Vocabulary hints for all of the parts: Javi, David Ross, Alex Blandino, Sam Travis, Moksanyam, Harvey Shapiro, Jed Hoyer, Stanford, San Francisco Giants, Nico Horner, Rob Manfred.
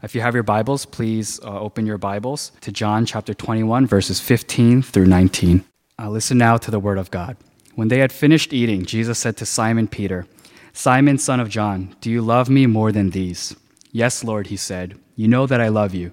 If you have your Bibles, please open your Bibles to John chapter 21, verses 15 through 19. Listen now to the Word of God. When they had finished eating, Jesus said to Simon Peter, "Simon, son of John, do you love me more than these?" "Yes, Lord," he said, "you know that I love you."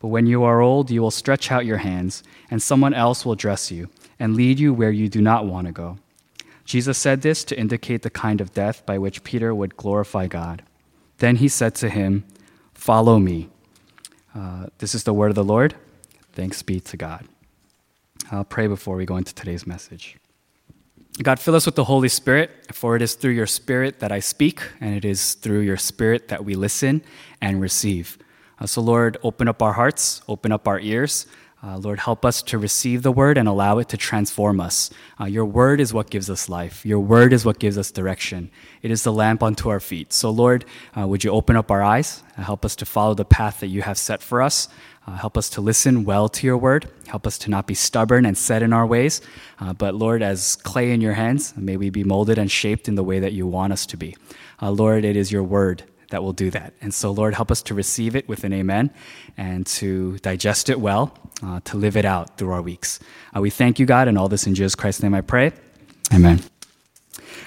But when you are old, you will stretch out your hands, and someone else will dress you and lead you where you do not want to go." Jesus said this to indicate the kind of death by which Peter would glorify God. Then he said to him, "Follow me." This is the word of the Lord. Thanks be to God. I'll pray before we go into today's message. God, fill us with the Holy Spirit, for it is through your Spirit that I speak, and it is through your Spirit that we listen and receive. So Lord, open up our hearts, open up our ears. Lord, help us to receive the word and allow it to transform us. Your word is what gives us life. Your word is what gives us direction. It is the lamp unto our feet. So Lord, would you open up our eyes and help us to follow the path that you have set for us. Help us to listen well to your word. Help us to not be stubborn and set in our ways. But Lord, as clay in your hands, may we be molded and shaped in the way that you want us to be. Lord, it is your word that will do that. And so, Lord, help us to receive it with an amen and to digest it well, to live it out through our weeks. We thank you, God, and all this in Jesus Christ's name I pray. Amen.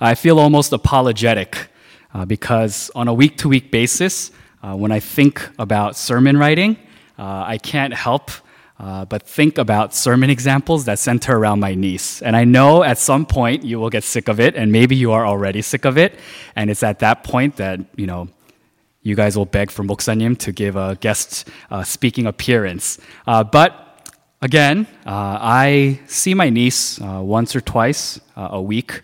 I feel almost apologetic because on a week-to-week basis, when I think about sermon writing, I can't help but think about sermon examples that center around my niece. And I know at some point you will get sick of it, and maybe you are already sick of it. And it's at that point that, you guys will beg for Moksanyam to give a guest speaking appearance. But again, I see my niece once or twice a week,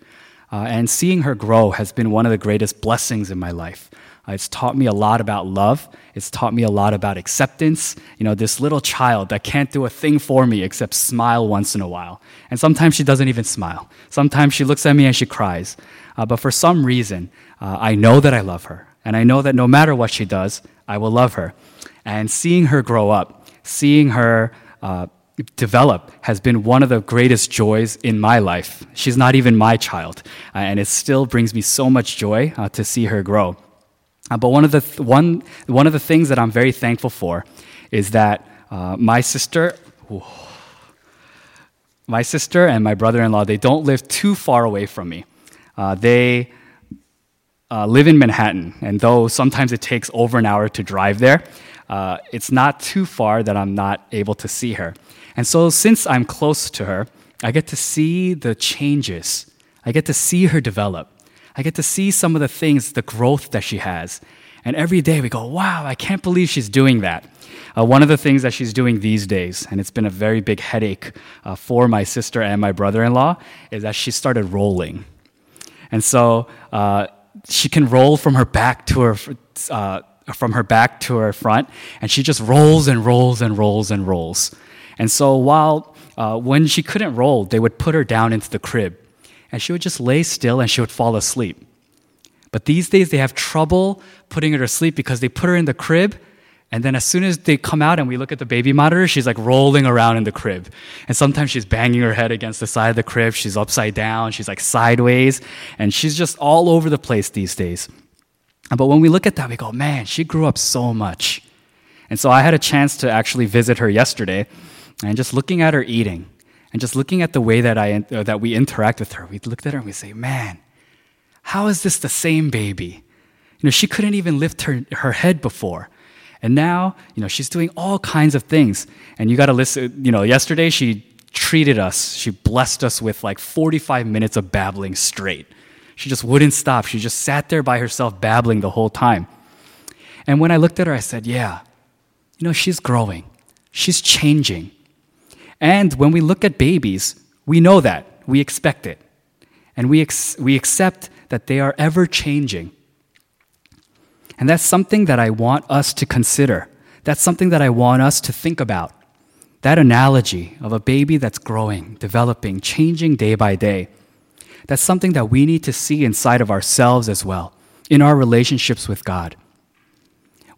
and seeing her grow has been one of the greatest blessings in my life. It's taught me a lot about love. It's taught me a lot about acceptance. This little child that can't do a thing for me except smile once in a while. And sometimes she doesn't even smile. Sometimes she looks at me and she cries. But for some reason, I know that I love her. And I know that no matter what she does, I will love her. And seeing her grow up, seeing her develop has been one of the greatest joys in my life. She's not even my child. And it still brings me so much joy to see her grow. But one of the things that I'm very thankful for is that my sister and my brother-in-law, they don't live too far away from me. They live in Manhattan, and though sometimes it takes over an hour to drive there, it's not too far that I'm not able to see her. And so since I'm close to her, I get to see the changes. I get to see her develop. I get to see some of the things, the growth that she has. And every day we go, wow, I can't believe she's doing that. One of the things that she's doing these days, and it's been a very big headache for my sister and my brother-in-law, is that she started rolling. And so she can roll from her back to her front, and she just rolls and rolls and rolls and rolls. And so while when she couldn't roll, they would put her down into the crib. And she would just lay still and she would fall asleep. But these days they have trouble putting her to sleep because they put her in the crib, and then as soon as they come out and we look at the baby monitor, she's like rolling around in the crib. And sometimes she's banging her head against the side of the crib, she's upside down, she's like sideways, and she's just all over the place these days. But when we look at that, we go, man, she grew up so much. And so I had a chance to actually visit her yesterday, and just looking at her eating, and just looking at the way that we interact with her, we looked at her and we say, man, how is this the same baby? She couldn't even lift her head before. And now, she's doing all kinds of things. And you got to listen, yesterday she treated us. She blessed us with like 45 minutes of babbling straight. She just wouldn't stop. She just sat there by herself babbling the whole time. And when I looked at her, I said, yeah, she's growing. She's changing. And when we look at babies, we know that. We expect it. And we accept that they are ever-changing. And that's something that I want us to consider. That's something that I want us to think about. That analogy of a baby that's growing, developing, changing day by day. That's something that we need to see inside of ourselves as well, in our relationships with God.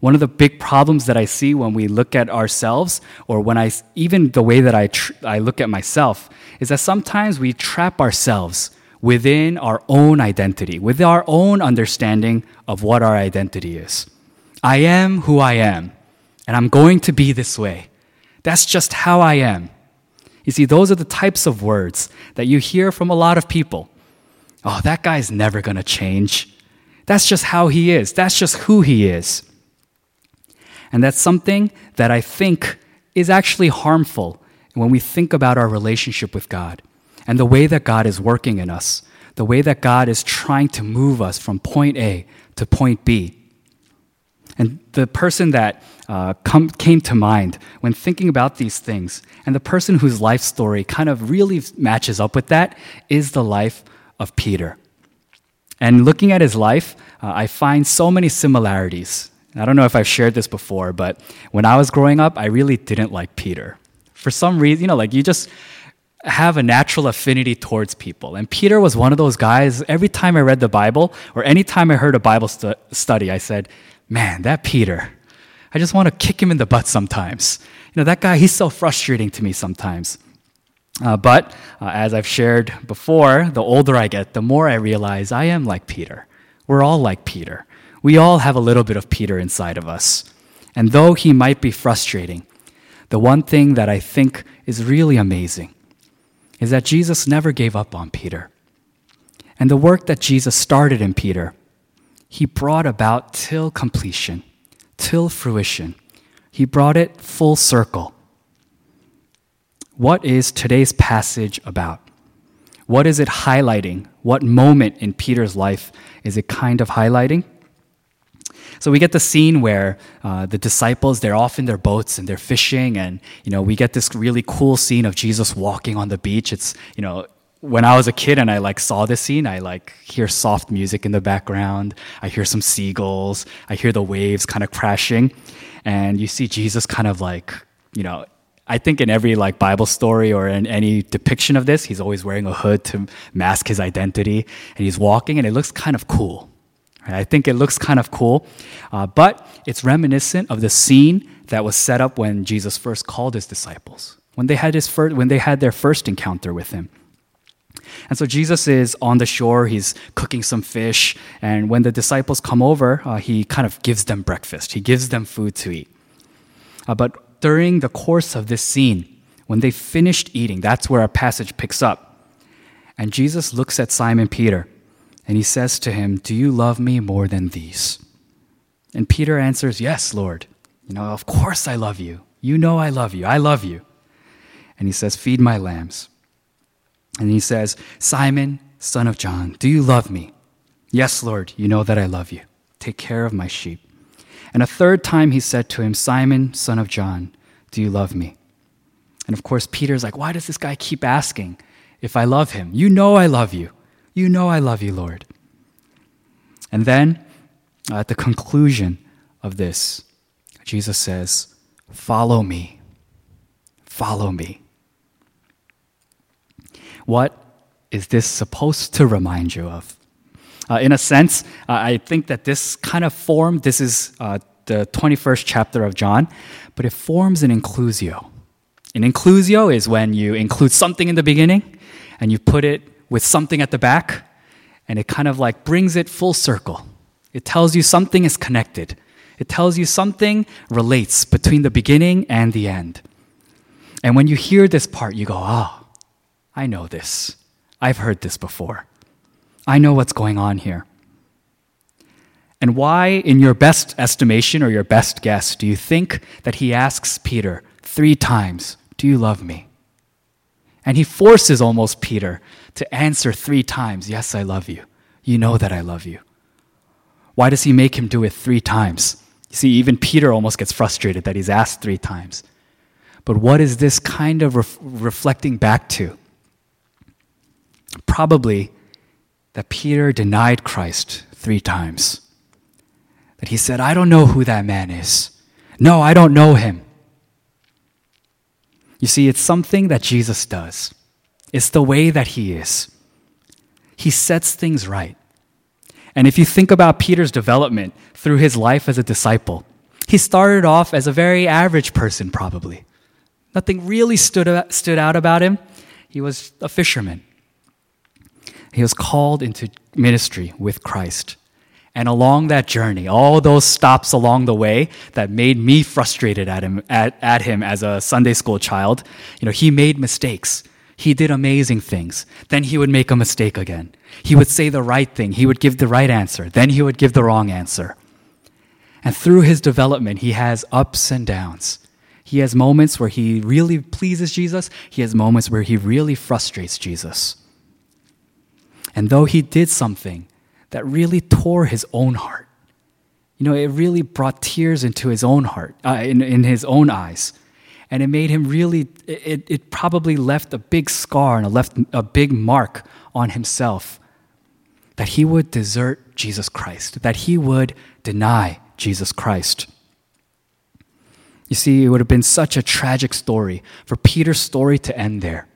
One of the big problems that I see when we look at ourselves, or when even the way that I look at myself, is that sometimes we trap ourselves within our own identity, with our own understanding of what our identity is. I am who I am, and I'm going to be this way. That's just how I am. You see, those are the types of words that you hear from a lot of people. Oh, that guy's never going to change. That's just how he is. That's just who he is. And that's something that I think is actually harmful when we think about our relationship with God and the way that God is working in us, the way that God is trying to move us from point A to point B. And the person that came to mind when thinking about these things, and the person whose life story kind of really matches up with that, is the life of Peter. And looking at his life, I find so many similarities. I don't know if I've shared this before, but when I was growing up, I really didn't like Peter. For some reason, you just have a natural affinity towards people. And Peter was one of those guys, every time I read the Bible, or any time I heard a Bible study, I said, man, that Peter, I just want to kick him in the butt sometimes. That guy, he's so frustrating to me sometimes. But as I've shared before, the older I get, the more I realize I am like Peter. We're all like Peter. We all have a little bit of Peter inside of us. And though he might be frustrating, the one thing that I think is really amazing is that Jesus never gave up on Peter. And the work that Jesus started in Peter, he brought about till completion, till fruition. He brought it full circle. What is today's passage about? What is it highlighting? What moment in Peter's life is it kind of highlighting? So we get the scene where the disciples, they're off in their boats and they're fishing, and we get this really cool scene of Jesus walking on the beach. It's when I was a kid and I saw this scene, I hear soft music in the background. I hear some seagulls. I hear the waves kind of crashing, and you see Jesus kind of I think in every Bible story or in any depiction of this, he's always wearing a hood to mask his identity, and he's walking, and it looks kind of cool. I think it looks kind of cool, but it's reminiscent of the scene that was set up when Jesus first called his disciples, when they had their first encounter with him. And so Jesus is on the shore, he's cooking some fish, and when the disciples come over, he kind of gives them breakfast. He gives them food to eat. But during the course of this scene, when they finished eating, that's where our passage picks up. And Jesus looks at Simon Peter, and he says to him, "Do you love me more than these?" And Peter answers, "Yes, Lord. Of course I love you. I love you. I love you." And he says, "Feed my lambs." And he says, "Simon, son of John, do you love me?" "Yes, Lord, you know that I love you. Take care of my sheep." And a third time he said to him, "Simon, son of John, do you love me?" And of course, Peter's why does this guy keep asking if I love him? I love you. I love you, Lord. And then, at the conclusion of this, Jesus says, "Follow me. Follow me." What is this supposed to remind you of? In a sense, I think that this kind of this is the 21st chapter of John, but it forms an inclusio. An inclusio is when you include something in the beginning and you put it with something at the back, and it kind of brings it full circle. It tells you something is connected. It tells you something relates between the beginning and the end. And when you hear this part, you go, I know this. I've heard this before. I know what's going on here. And why, in your best estimation or your best guess, do you think that he asks Peter 3 times, "Do you love me?" And he forces almost Peter to answer 3 times, "Yes, I love you. You know that I love you." Why does he make him do it 3 times? You see, even Peter almost gets frustrated that he's asked 3 times. But what is this kind of reflecting back to? Probably that Peter denied Christ 3 times. That he said, I don't know who that man is. No, I don't know him. You see, it's something that Jesus does. It's the way that he is. He sets things right. And if you think about Peter's development through his life as a disciple, he started off as a very average person, probably. Nothing really stood out about him. He was a fisherman. He was called into ministry with Christ. And along that journey, all those stops along the way that made me frustrated at him as a Sunday school child, he made mistakes. He did amazing things. Then he would make a mistake again. He would say the right thing. He would give the right answer. Then he would give the wrong answer. And through his development, he has ups and downs. He has moments where he really pleases Jesus. He has moments where he really frustrates Jesus. And though he did something that really tore his own heart, it really brought tears into his own heart, in his own eyes. And it made him really, it probably left a big scar and left a big mark on himself, that he would desert Jesus Christ, that he would deny Jesus Christ. You see, it would have been such a tragic story for Peter's story to end there.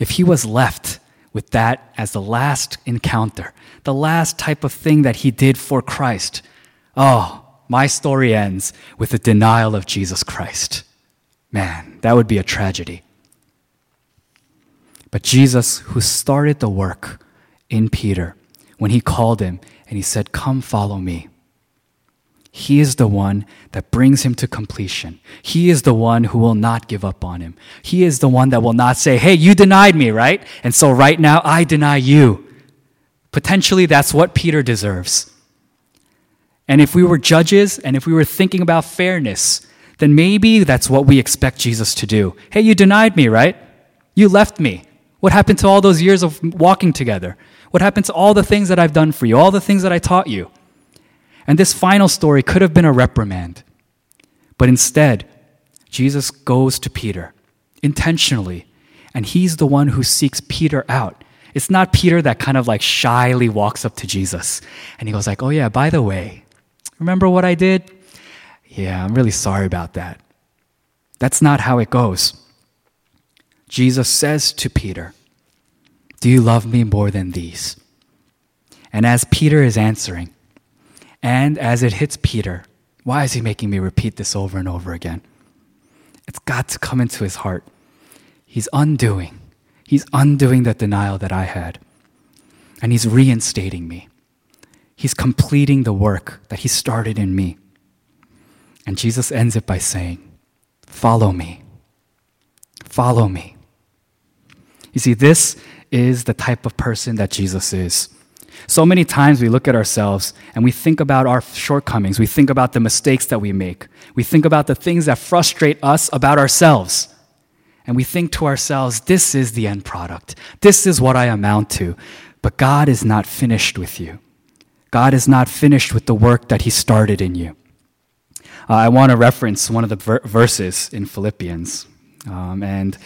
If he was left with that as the last encounter, the last type of thing that he did for Christ, my story ends with the denial of Jesus Christ. Man, that would be a tragedy. But Jesus, who started the work in Peter when he called him and he said, come follow me, he is the one that brings him to completion. He is the one who will not give up on him. He is the one that will not say, hey, you denied me, right? And so right now, I deny you. Potentially, that's what Peter deserves. And if we were judges and if we were thinking about fairness, then maybe that's what we expect Jesus to do. Hey, you denied me, right? You left me. What happened to all those years of walking together? What happened to all the things that I've done for you, all the things that I taught you? And this final story could have been a reprimand. But instead, Jesus goes to Peter intentionally, and he's the one who seeks Peter out. It's not Peter that kind of like shyly walks up to Jesus, and he goes like, oh yeah, by the way, remember what I did? Yeah, I'm really sorry about that. That's not how it goes. Jesus says to Peter, do you love me more than these? And as Peter is answering, and as it hits Peter, why is he making me repeat this over and over again? It's got to come into his heart. He's undoing that denial that I had. And he's reinstating me. He's completing the work that he started in me. And Jesus ends it by saying, follow me. Follow me. You see, this is the type of person that Jesus is. So many times we look at ourselves and we think about our shortcomings. We think about the mistakes that we make. We think about the things that frustrate us about ourselves. And we think to ourselves, this is the end product. This is what I amount to. But God is not finished with you. God is not finished with the work that he started in you. I want to reference one of the verses in Philippians. And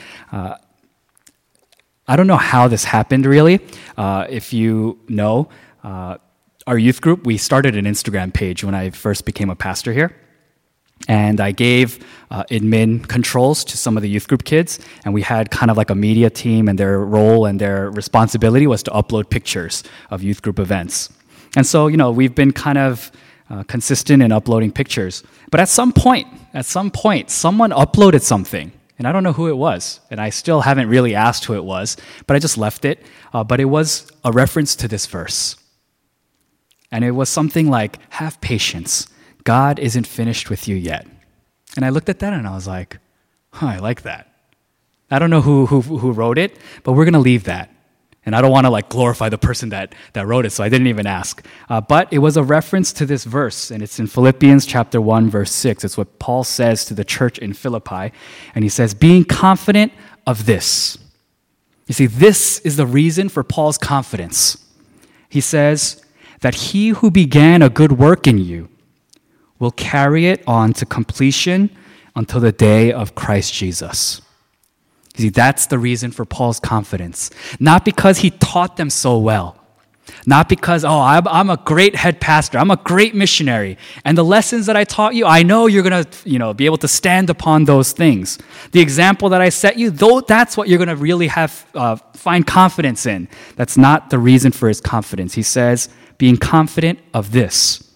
I don't know how this happened, really. If you know, our youth group, we started an Instagram page when I first became a pastor here. And I gave admin controls to some of the youth group kids. And we had kind of like a media team, and their role and their responsibility was to upload pictures of youth group events. And so, we've been kind of consistent in uploading pictures. But at some point, someone uploaded something. And I don't know who it was, and I still haven't really asked who it was, but I just left it. But it was a reference to this verse. And it was something like, have patience. God isn't finished with you yet. And I looked at that and I was like, I like that. I don't know who wrote it, but we're going to leave that. And I don't want to glorify the person that wrote it, so I didn't even ask. But it was a reference to this verse, and it's in Philippians chapter 1, verse 6. It's what Paul says to the church in Philippi, and he says, being confident of this. You see, this is the reason for Paul's confidence. He says that he who began a good work in you will carry it on to completion until the day of Christ Jesus. You see, that's the reason for Paul's confidence. Not because he taught them so well. Not because, I'm a great head pastor. I'm a great missionary. And the lessons that I taught you, I know you're going to, be able to stand upon those things. The example that I set you, though, that's what you're going to really find confidence in. That's not the reason for his confidence. He says, being confident of this,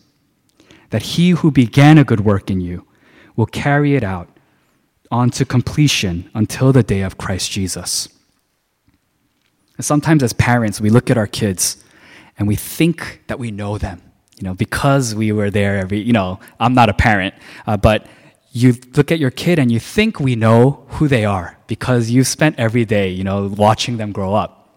that he who began a good work in you will carry it out onto completion until the day of Christ Jesus. And sometimes as parents, we look at our kids and we think that we know them, because we were there I'm not a parent, but you look at your kid and you think we know who they are because you've spent every day, watching them grow up.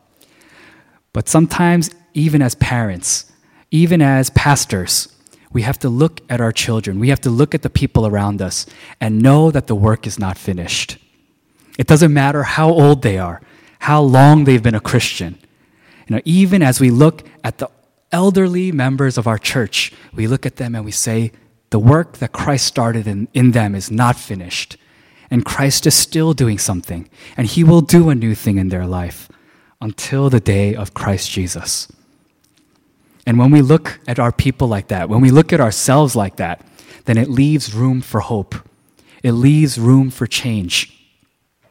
But sometimes even as parents, even as pastors, we have to look at our children. We have to look at the people around us and know that the work is not finished. It doesn't matter how old they are, how long they've been a Christian. Even as we look at the elderly members of our church, we look at them and we say, the work that Christ started in them is not finished. And Christ is still doing something. And he will do a new thing in their life until the day of Christ Jesus. And when we look at our people like that, when we look at ourselves like that, then it leaves room for hope. It leaves room for change.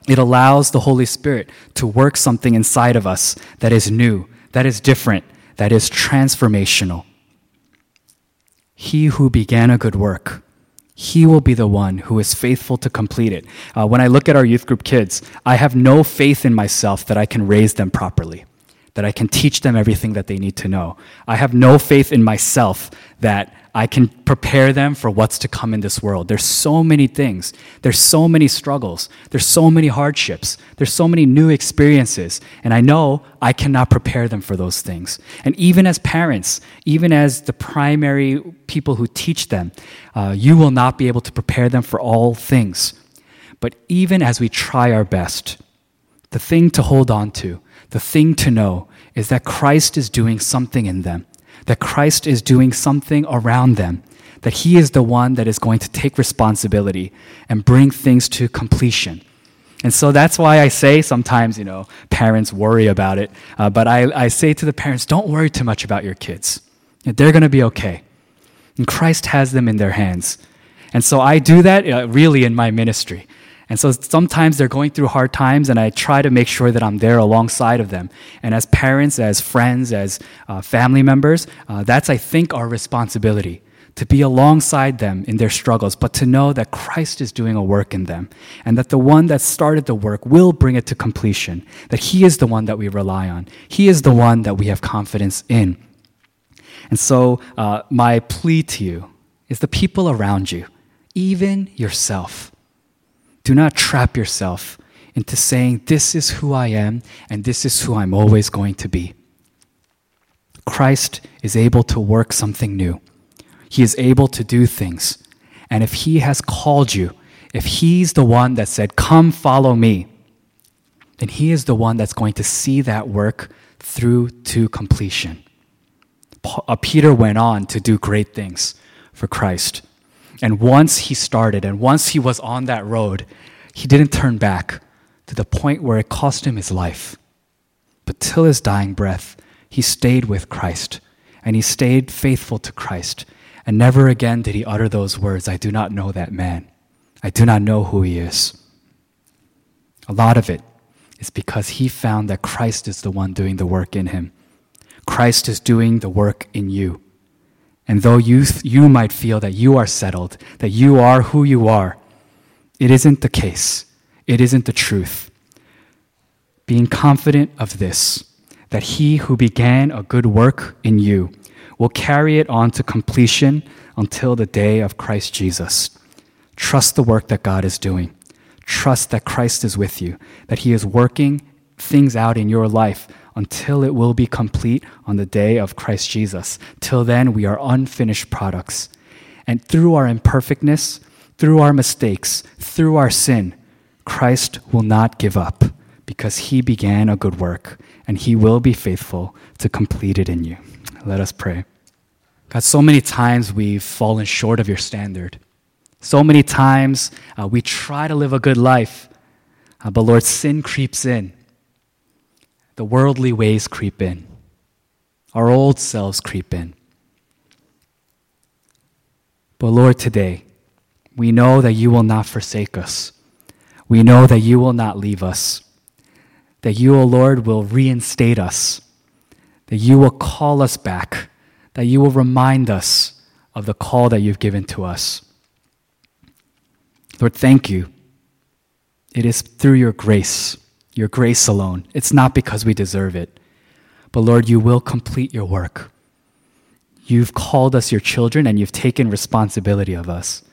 It allows the Holy Spirit to work something inside of us that is new, that is different, that is transformational. He who began a good work, he will be the one who is faithful to complete it. When I look at our youth group kids, I have no faith in myself that I can raise them properly, that I can teach them everything that they need to know. I have no faith in myself that I can prepare them for what's to come in this world. There's so many things. There's so many struggles. There's so many hardships. There's so many new experiences. And I know I cannot prepare them for those things. And even as parents, even as the primary people who teach them, you will not be able to prepare them for all things. But even as we try our best, the thing to hold on to, the thing to know is that Christ is doing something in them, that Christ is doing something around them, that he is the one that is going to take responsibility and bring things to completion. And so that's why I say sometimes, parents worry about it, but I say to the parents, don't worry too much about your kids. They're going to be okay. And Christ has them in their hands. And so I do that really in my ministry. And so sometimes they're going through hard times, and I try to make sure that I'm there alongside of them. And as parents, as friends, as family members, that's, I think, our responsibility, to be alongside them in their struggles, but to know that Christ is doing a work in them, and that the one that started the work will bring it to completion, that he is the one that we rely on. He is the one that we have confidence in. And so my plea to you is the people around you, even yourself. Do not trap yourself into saying, this is who I am, and this is who I'm always going to be. Christ is able to work something new. He is able to do things. And if he has called you, if he's the one that said, come follow me, then he is the one that's going to see that work through to completion. Peter went on to do great things for Christ. And once he started, and once he was on that road, he didn't turn back to the point where it cost him his life. But till his dying breath, he stayed with Christ, and he stayed faithful to Christ. And never again did he utter those words, I do not know that man. I do not know who he is. A lot of it is because he found that Christ is the one doing the work in him. Christ is doing the work in you. And though you might feel that you are settled, that you are who you are, it isn't the case. It isn't the truth. Being confident of this, that he who began a good work in you will carry it on to completion until the day of Christ Jesus. Trust the work that God is doing. Trust that Christ is with you, that he is working things out in your life until it will be complete on the day of Christ Jesus. Till then, we are unfinished products. And through our imperfectness, through our mistakes, through our sin, Christ will not give up because he began a good work and he will be faithful to complete it in you. Let us pray. God, so many times we've fallen short of your standard. So many times we try to live a good life, but Lord, sin creeps in. The worldly ways creep in. Our old selves creep in. But Lord, today, we know that you will not forsake us. We know that you will not leave us. That you, O Lord, will reinstate us. That you will call us back. That you will remind us of the call that you've given to us. Lord, thank you. It is through your grace alone. It's not because we deserve it. But Lord, you will complete your work. You've called us your children and you've taken responsibility of us.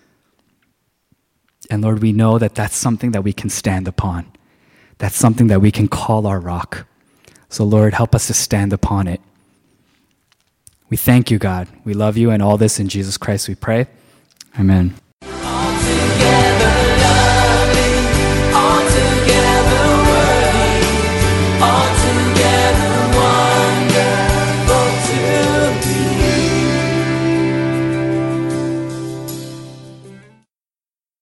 And Lord, we know that that's something that we can stand upon. That's something that we can call our rock. So Lord, help us to stand upon it. We thank you, God. We love you, and all this in Jesus Christ we pray. Amen.